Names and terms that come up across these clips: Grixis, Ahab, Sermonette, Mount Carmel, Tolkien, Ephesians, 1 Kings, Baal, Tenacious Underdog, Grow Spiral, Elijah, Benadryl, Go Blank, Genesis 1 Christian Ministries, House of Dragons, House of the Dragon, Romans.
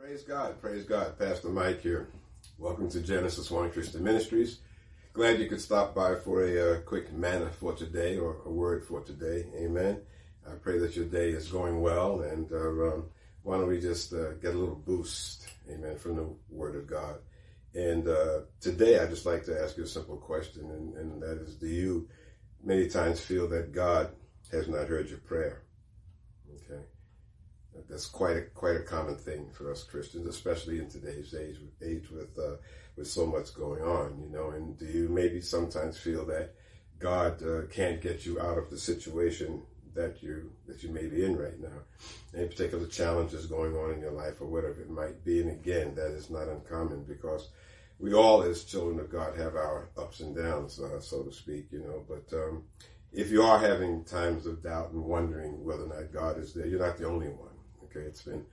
Praise God. Praise God. Pastor Mike here. Welcome to Genesis 1 Christian Ministries. Glad you could stop by for a quick manna for today or a word for today. Amen. I pray that your day is going well, and why don't we just get a little boost, amen, from the Word of God. And today I'd just like to ask you a simple question, and that is, do you many times feel that God has not heard your prayer? Okay. That's quite a common thing for us Christians, especially in today's age with so much going on, you know. And do you maybe sometimes feel that God can't get you out of the situation that you may be in right now, any particular challenges going on in your life or whatever it might be? And again, that is not uncommon, because we all, as children of God, have our ups and downs, so to speak, you know. But if you are having times of doubt and wondering whether or not God is there, you're not the only one. Okay, it's been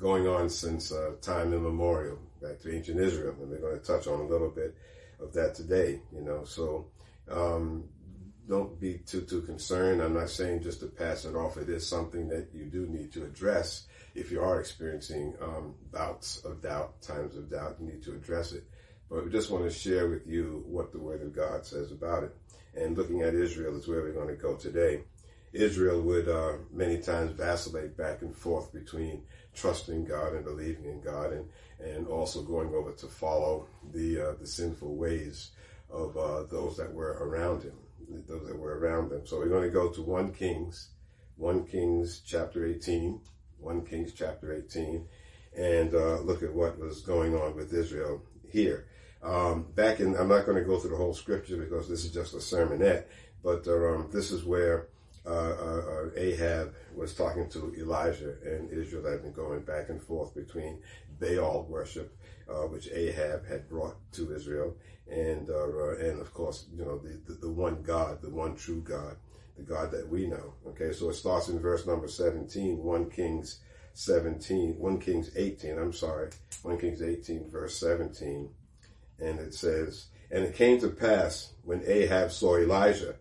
going on since time immemorial, back to ancient Israel, and we're going to touch on a little bit of that today, you know. So don't be too concerned. I'm not saying just to pass it off. It is something that you do need to address. If you are experiencing bouts of doubt, times of doubt, you need to address it. But we just want to share with you what the Word of God says about it. And looking at Israel is where we're going to go today. Israel would many times vacillate back and forth between trusting God and believing in God, and also going over to follow the sinful ways of those that were around him, those that were around them. So we're going to go to 1 Kings chapter 18, and look at what was going on with Israel here. I'm not going to go through the whole scripture because this is just a sermonette, but this is where Ahab was talking to Elijah, and Israel had been going back and forth between Baal worship, which Ahab had brought to Israel, and of course, you know, the one God, the one true God, the God that we know. Okay, so it starts in verse number 17, 1 Kings 18, verse 17, and it says, "And it came to pass, when Ahab saw Elijah,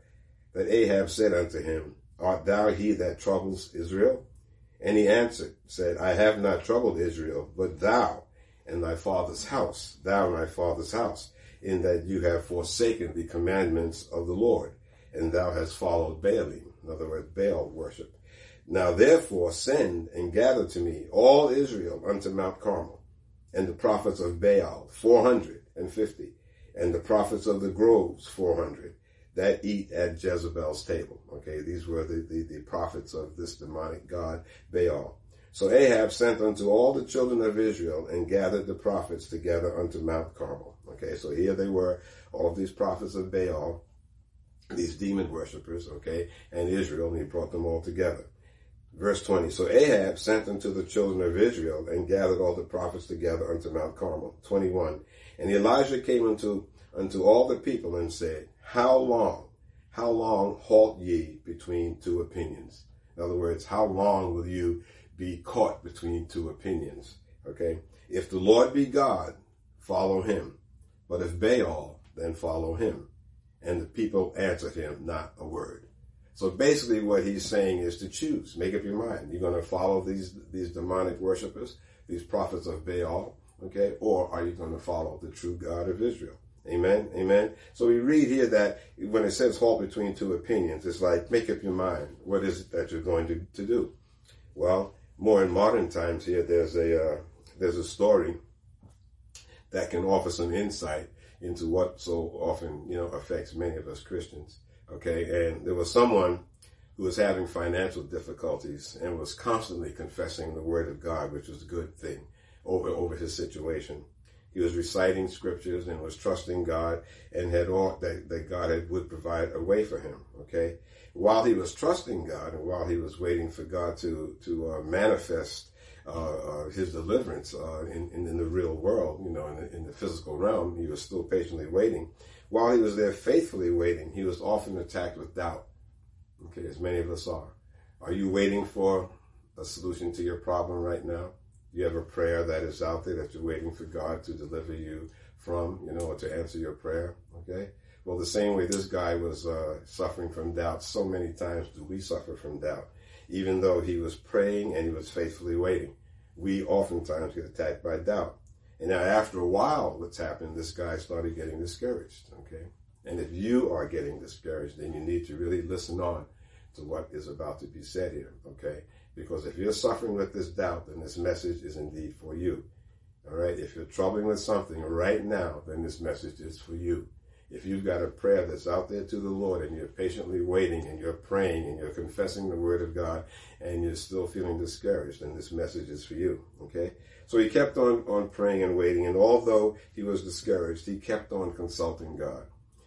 that Ahab said unto him, Art thou he that troubles Israel? And he answered, said, I have not troubled Israel, but thou and thy father's house, in that you have forsaken the commandments of the Lord, and thou hast followed Baalim," in other words, Baal worship. "Now therefore send and gather to me all Israel unto Mount Carmel, and the prophets of Baal 450, and the prophets of the groves 400, that eat at Jezebel's table." Okay, these were the prophets of this demonic god, Baal. "So Ahab sent unto all the children of Israel, and gathered the prophets together unto Mount Carmel." Okay, so here they were, all these prophets of Baal, these demon worshippers, okay, and Israel, and he brought them all together. Verse 20, "So Ahab sent unto the children of Israel, and gathered all the prophets together unto Mount Carmel." 21, "And Elijah came unto all the people, and said, How long halt ye between two opinions?" In other words, how long will you be caught between two opinions? Okay. "If the Lord be God, follow him. But if Baal, then follow him. And the people answered him not a word." So basically what he's saying is to choose. Make up your mind. You're going to follow these demonic worshipers, these prophets of Baal, okay? Or are you going to follow the true God of Israel? Amen. Amen. So we read here that when it says halt between two opinions, it's like, make up your mind. What is it that you're going to do? Well, more in modern times here, there's a story that can offer some insight into what so often, you know, affects many of us Christians. Okay. And there was someone who was having financial difficulties and was constantly confessing the word of God, which was a good thing, over his situation. He was reciting scriptures and was trusting God, and had all that God would provide a way for him. Okay, while he was trusting God, and while he was waiting for God to manifest his deliverance in the real world, you know, in the physical realm, he was still patiently waiting. While he was there faithfully waiting, he was often attacked with doubt. Okay, as many of us are. Are you waiting for a solution to your problem right now? You have a prayer that is out there that you're waiting for God to deliver you from, you know, or to answer your prayer, okay? Well, the same way this guy was suffering from doubt, so many times do we suffer from doubt, even though he was praying and he was faithfully waiting. we oftentimes get attacked by doubt. And now after a while, what's happened, this guy started getting discouraged, okay? And if you are getting discouraged, then you need to really listen on to what is about to be said here, okay? Because if you're suffering with this doubt, then this message is indeed for you, all right? If you're troubling with something right now, then this message is for you. If you've got a prayer that's out there to the Lord and you're patiently waiting and you're praying and you're confessing the word of God and you're still feeling discouraged, then this message is for you, okay? So he kept on praying and waiting, and although he was discouraged, he kept on consulting God.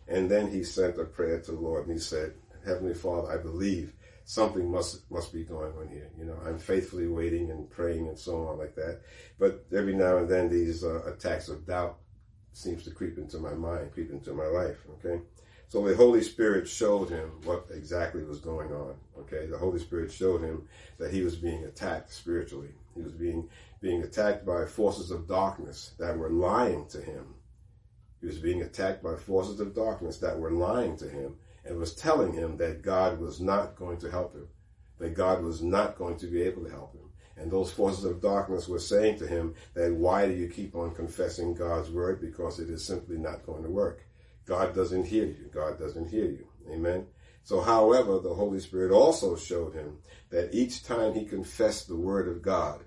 And then he sent a prayer to the Lord and he said, Heavenly Father, I believe something must be going on here. You know, I'm faithfully waiting and praying and so on like that. But every now and then these attacks of doubt seems to creep into my mind, creep into my life, okay? So the Holy Spirit showed him what exactly was going on, okay? The Holy Spirit showed him that he was being attacked spiritually. He was being attacked by forces of darkness that were lying to him. He was being attacked by forces of darkness that were lying to him and was telling him that God was not going to help him, that God was not going to be able to help him. And those forces of darkness were saying to him that why do you keep on confessing God's word? Because it is simply not going to work. God doesn't hear you. God doesn't hear you. Amen. So, however, the Holy Spirit also showed him that each time he confessed the word of God,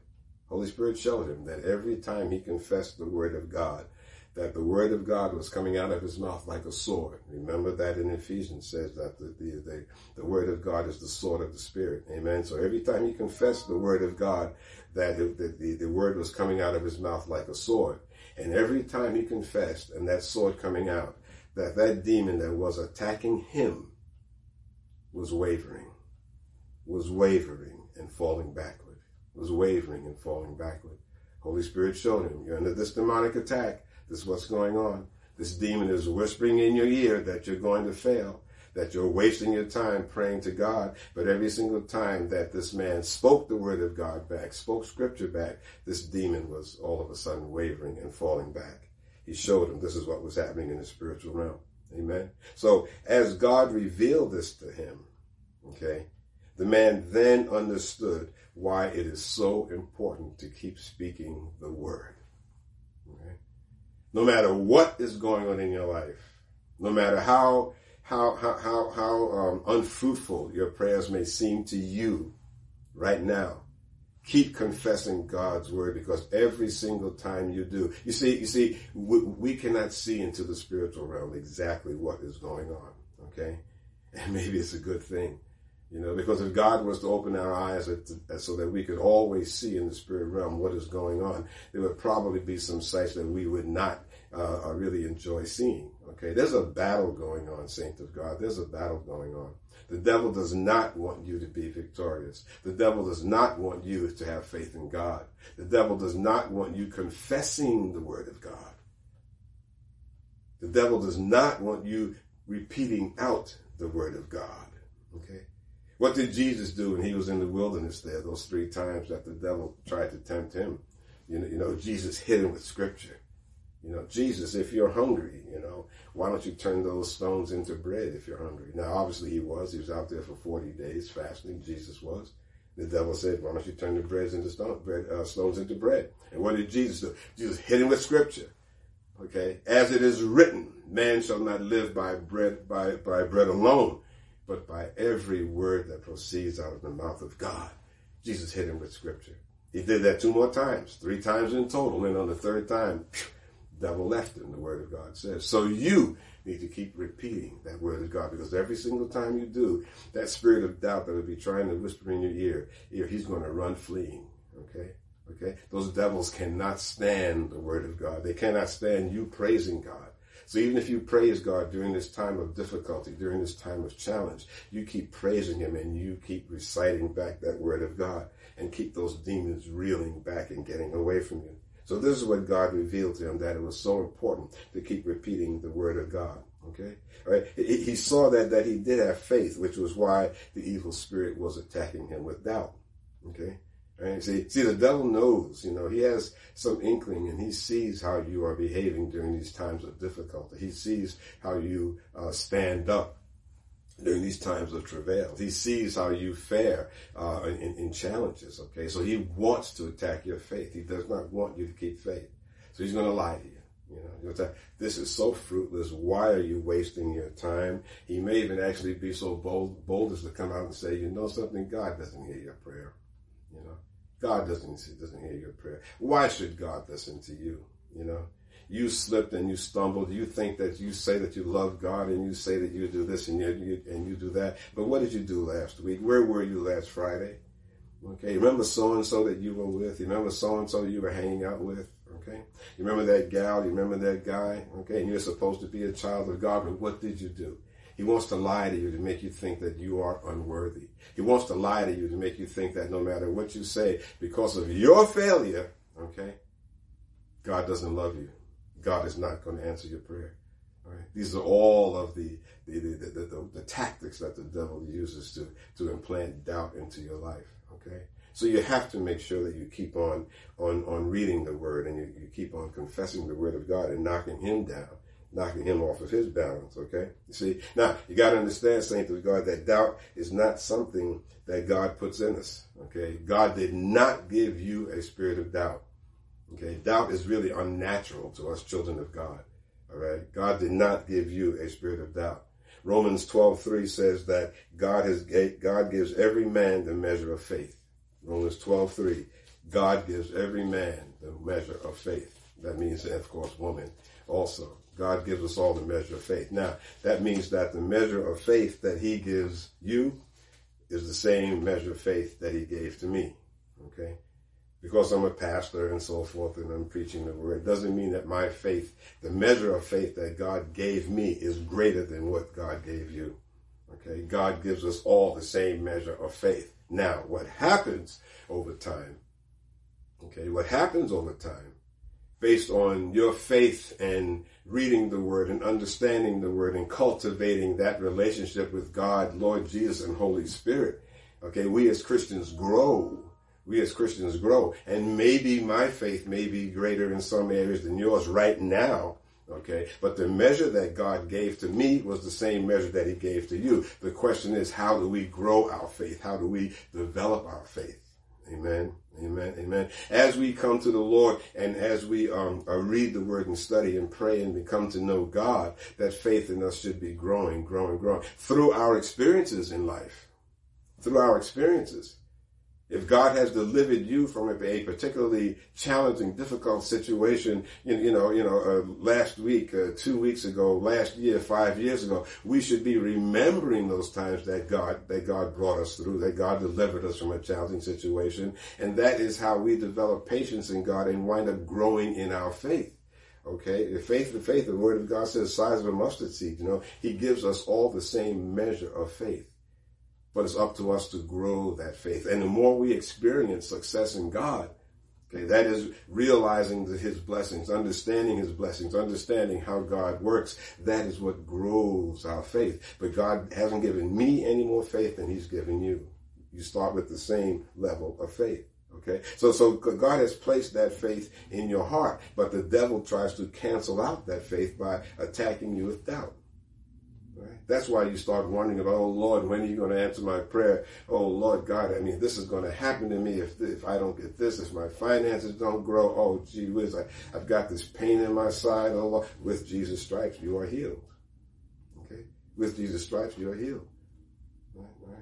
Holy Spirit showed him that every time he confessed the word of God, that the word of God was coming out of his mouth like a sword. Remember that in Ephesians says that the word of God is the sword of the Spirit. Amen. So every time he confessed the word of God, that the word was coming out of his mouth like a sword. And every time he confessed and that sword coming out, that demon that was attacking him was wavering and falling backward, Holy Spirit showed him, you're under this demonic attack. This is what's going on. This demon is whispering in your ear that you're going to fail, that you're wasting your time praying to God. But every single time that this man spoke the word of God back, spoke scripture back, this demon was all of a sudden wavering and falling back. He showed him this is what was happening in the spiritual realm. Amen. So as God revealed this to him, okay, the man then understood why it is so important to keep speaking the word. Okay? No matter what is going on in your life, no matter how unfruitful your prayers may seem to you right now, keep confessing God's word, because every single time you do, you see, we cannot see into the spiritual realm exactly what is going on, okay? And maybe it's a good thing, you know, because if God was to open our eyes so that we could always see in the spirit realm what is going on, there would probably be some sights that we would not really enjoy seeing. Okay, there's a battle going on, saints of God. There's a battle going on. The devil does not want you to be victorious. The devil does not want you to have faith in God. The devil does not want you confessing the word of God. The devil does not want you repeating out the word of God. Okay, what did Jesus do when he was in the wilderness there, those 3 times that the devil tried to tempt him? You know, Jesus hit him with scripture. You know, Jesus, if you're hungry, you know, why don't you turn those stones into bread if you're hungry? Now, obviously he was out there for 40 days fasting, Jesus was. The devil said, why don't you turn the breads into stones into bread? And what did Jesus do? Jesus hit him with scripture. Okay, as it is written, man shall not live by bread alone, but by every word that proceeds out of the mouth of God. Jesus hit him with scripture. He did that 2 more times, 3 times in total, and on the 3rd time, the devil left him, the word of God says. So you need to keep repeating that word of God, because every single time you do, that spirit of doubt that will be trying to whisper in your ear, he's going to run fleeing, okay? Okay? Those devils cannot stand the word of God. They cannot stand you praising God. So even if you praise God during this time of difficulty, during this time of challenge, you keep praising him and you keep reciting back that word of God and keep those demons reeling back and getting away from you. So this is what God revealed to him, that it was so important to keep repeating the word of God. Okay? All right? He saw that he did have faith, which was why the evil spirit was attacking him with doubt. Okay? Right? See, the devil knows, you know, he has some inkling and he sees how you are behaving during these times of difficulty. He sees how you stand up during these times of travail. He sees how you fare in challenges, okay? So he wants to attack your faith. He does not want you to keep faith. So he's going to lie to you. You know, you'll say, this is so fruitless. Why are you wasting your time? He may even actually be so bold as to come out and say, you know something? God doesn't hear your prayer. You know, God doesn't hear your prayer. Why should God listen to you? You know, you slipped and you stumbled. You think that you say that you love God and you say that you do this and you do that. But what did you do last week? Where were you last Friday? Okay, remember so-and-so that you were with? You remember so-and-so that you were hanging out with? Okay, you remember that gal? You remember that guy? Okay, and you're supposed to be a child of God, but what did you do? He wants to lie to you to make you think that you are unworthy. He wants to lie to you to make you think that no matter what you say, because of your failure, okay, God doesn't love you. God is not going to answer your prayer. All right? These are all of the tactics that the devil uses to implant doubt into your life. Okay? So you have to make sure that you keep on reading the word, and you keep on confessing the word of God and knocking him down, knocking him off of his balance, okay? You see? Now, you got to understand, saints of God, that doubt is not something that God puts in us, okay? God did not give you a spirit of doubt, okay? Doubt is really unnatural to us children of God, all right? God did not give you a spirit of doubt. Romans 12:3 says that God gives every man the measure of faith. Romans 12:3, God gives every man the measure of faith. That means, of course, woman also. God gives us all the measure of faith. Now, that means that the measure of faith that he gives you is the same measure of faith that he gave to me, okay? Because I'm a pastor and so forth and I'm preaching the word, doesn't mean that my faith, the measure of faith that God gave me is greater than what God gave you, okay? God gives us all the same measure of faith. Now, what happens over time, okay, based on your faith and reading the word and understanding the word and cultivating that relationship with God, Lord Jesus, and Holy Spirit, okay, we as Christians grow. We as Christians grow. And maybe my faith may be greater in some areas than yours right now, okay, but the measure that God gave to me was the same measure that he gave to you. The question is, how do we grow our faith? How do we develop our faith? Amen, amen, amen. As we come to the Lord and as we read the word and study and pray and become to know God, that faith in us should be growing through our experiences in life, through our experiences. If God has delivered you from a particularly challenging, difficult situation, last week, 2 weeks ago, last year, 5 years ago, we should be remembering those times that God brought us through, that God delivered us from a challenging situation. And that is how we develop patience in God and wind up growing in our faith. Okay, the faith, the word of God says, size of a mustard seed, you know, he gives us all the same measure of faith. But it's up to us to grow that faith. And the more we experience success in God, okay, that is realizing his blessings, understanding his blessings, understanding how God works. That is what grows our faith. But God hasn't given me any more faith than he's given you. You start with the same level of faith. Okay, so God has placed that faith in your heart, but the devil tries to cancel out that faith by attacking you with doubt. Right? That's why you start wondering about, oh, Lord, when are you going to answer my prayer? Oh, Lord, God, I mean, this is going to happen to me if I don't get this, if my finances don't grow. Oh, gee whiz, I've got this pain in my side. Oh, Lord. With Jesus' stripes, you are healed. Okay? With Jesus' stripes, you are healed. Right? Okay?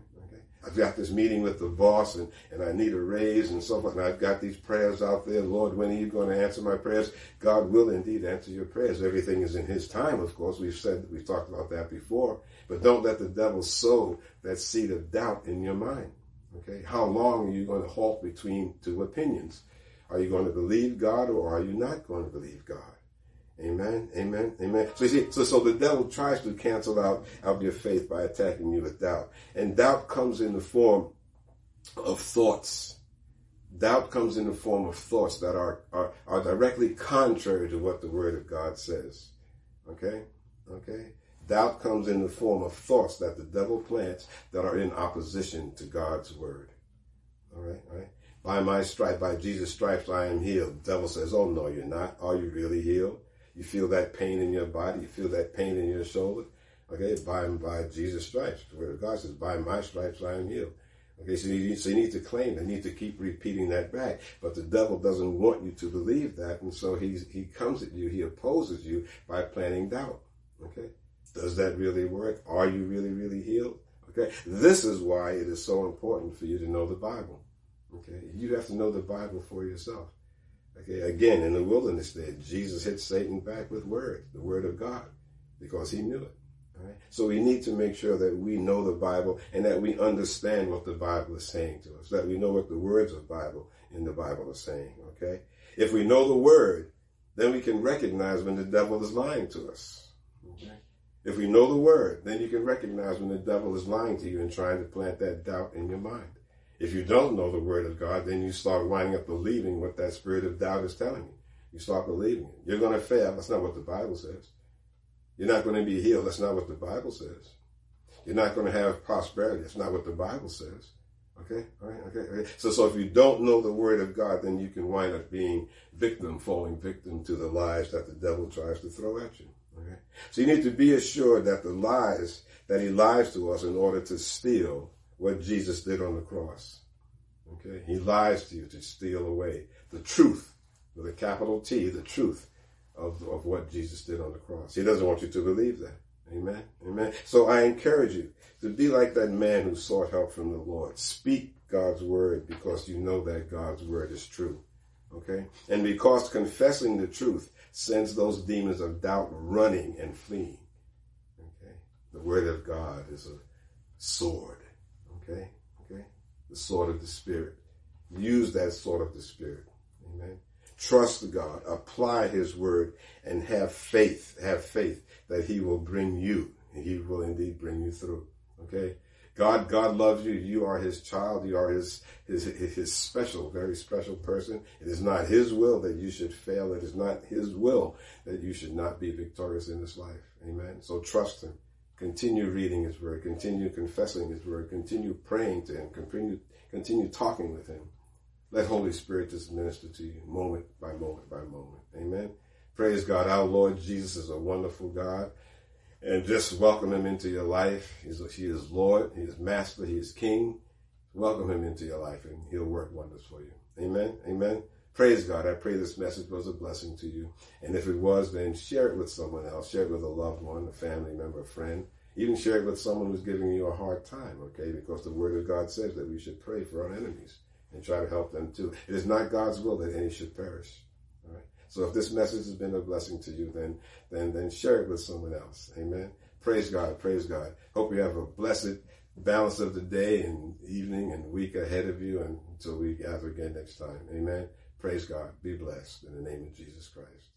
I've got this meeting with the boss, and I need a raise and so forth, and I've got these prayers out there. Lord, when are you going to answer my prayers? God will indeed answer your prayers. Everything is in his time, of course. We've talked about that before. But don't let the devil sow that seed of doubt in your mind, okay? How long are you going to halt between two opinions? Are you going to believe God, or are you not going to believe God? Amen, amen, amen. So you see, so the devil tries to cancel out your faith by attacking you with doubt. And doubt comes in the form of thoughts. Doubt comes in the form of thoughts that are directly contrary to what the Word of God says. Okay? Doubt comes in the form of thoughts that the devil plants that are in opposition to God's Word. All right? By Jesus' stripes, I am healed. The devil says, oh, no, you're not. Are you really healed? You feel that pain in your body. You feel that pain in your shoulder. Okay, by Jesus' stripes. God says, by my stripes I am healed. Okay, so you need to claim it. You need to keep repeating that back. But the devil doesn't want you to believe that, and so he comes at you, he opposes you by planting doubt. Okay? Does that really work? Are you really, really healed? Okay? This is why it is so important for you to know the Bible. Okay? You have to know the Bible for yourself. Okay? Again, in the wilderness there, Jesus hit Satan back with words, the word of God, because he knew it. Right? So we need to make sure that we know the Bible and that we understand what the Bible is saying to us, that we know what the words of Bible in the Bible are saying, okay? If we know the word, then we can recognize when the devil is lying to us, okay? If we know the word, then you can recognize when the devil is lying to you and trying to plant that doubt in your mind. If you don't know the word of God, then you start winding up believing what that spirit of doubt is telling you. You start believing it. You're going to fail. That's not what the Bible says. You're not going to be healed. That's not what the Bible says. You're not going to have prosperity. That's not what the Bible says. Okay? All right? Okay. So if you don't know the word of God, then you can wind up being falling victim to the lies that the devil tries to throw at you. Okay? So you need to be assured that the lies, that he lies to us in order to steal what Jesus did on the cross. Okay? He lies to you to steal away the truth, with a capital T, the truth. Of what Jesus did on the cross. He doesn't want you to believe that. Amen? Amen? So I encourage you to be like that man who sought help from the Lord. Speak God's word because you know that God's word is true. Okay? And because confessing the truth sends those demons of doubt running and fleeing. Okay? The word of God is a sword. Okay? Okay? The sword of the Spirit. Use that sword of the Spirit. Amen? Trust God, apply his word, and have faith that he will bring you. He will indeed bring you through. Okay? God loves you. You are his child. You are his special, very special person. It is not his will that you should fail. It is not his will that you should not be victorious in this life. Amen? So trust him. Continue reading his word. Continue confessing his word. Continue praying to him. Continue talking with him. Let Holy Spirit just minister to you moment by moment by moment. Amen. Praise God. Our Lord Jesus is a wonderful God. And just welcome him into your life. He is Lord. He is Master. He is King. Welcome him into your life and he'll work wonders for you. Amen. Amen. Praise God. I pray this message was a blessing to you. And if it was, then share it with someone else. Share it with a loved one, a family member, a friend. Even share it with someone who's giving you a hard time, okay? Because the Word of God says that we should pray for our enemies and try to help them too. It is not God's will that any should perish. All right? So if this message has been a blessing to you, then share it with someone else. Amen. Praise God. Praise God. Hope you have a blessed balance of the day and evening and week ahead of you and until we gather again next time. Amen. Praise God. Be blessed in the name of Jesus Christ.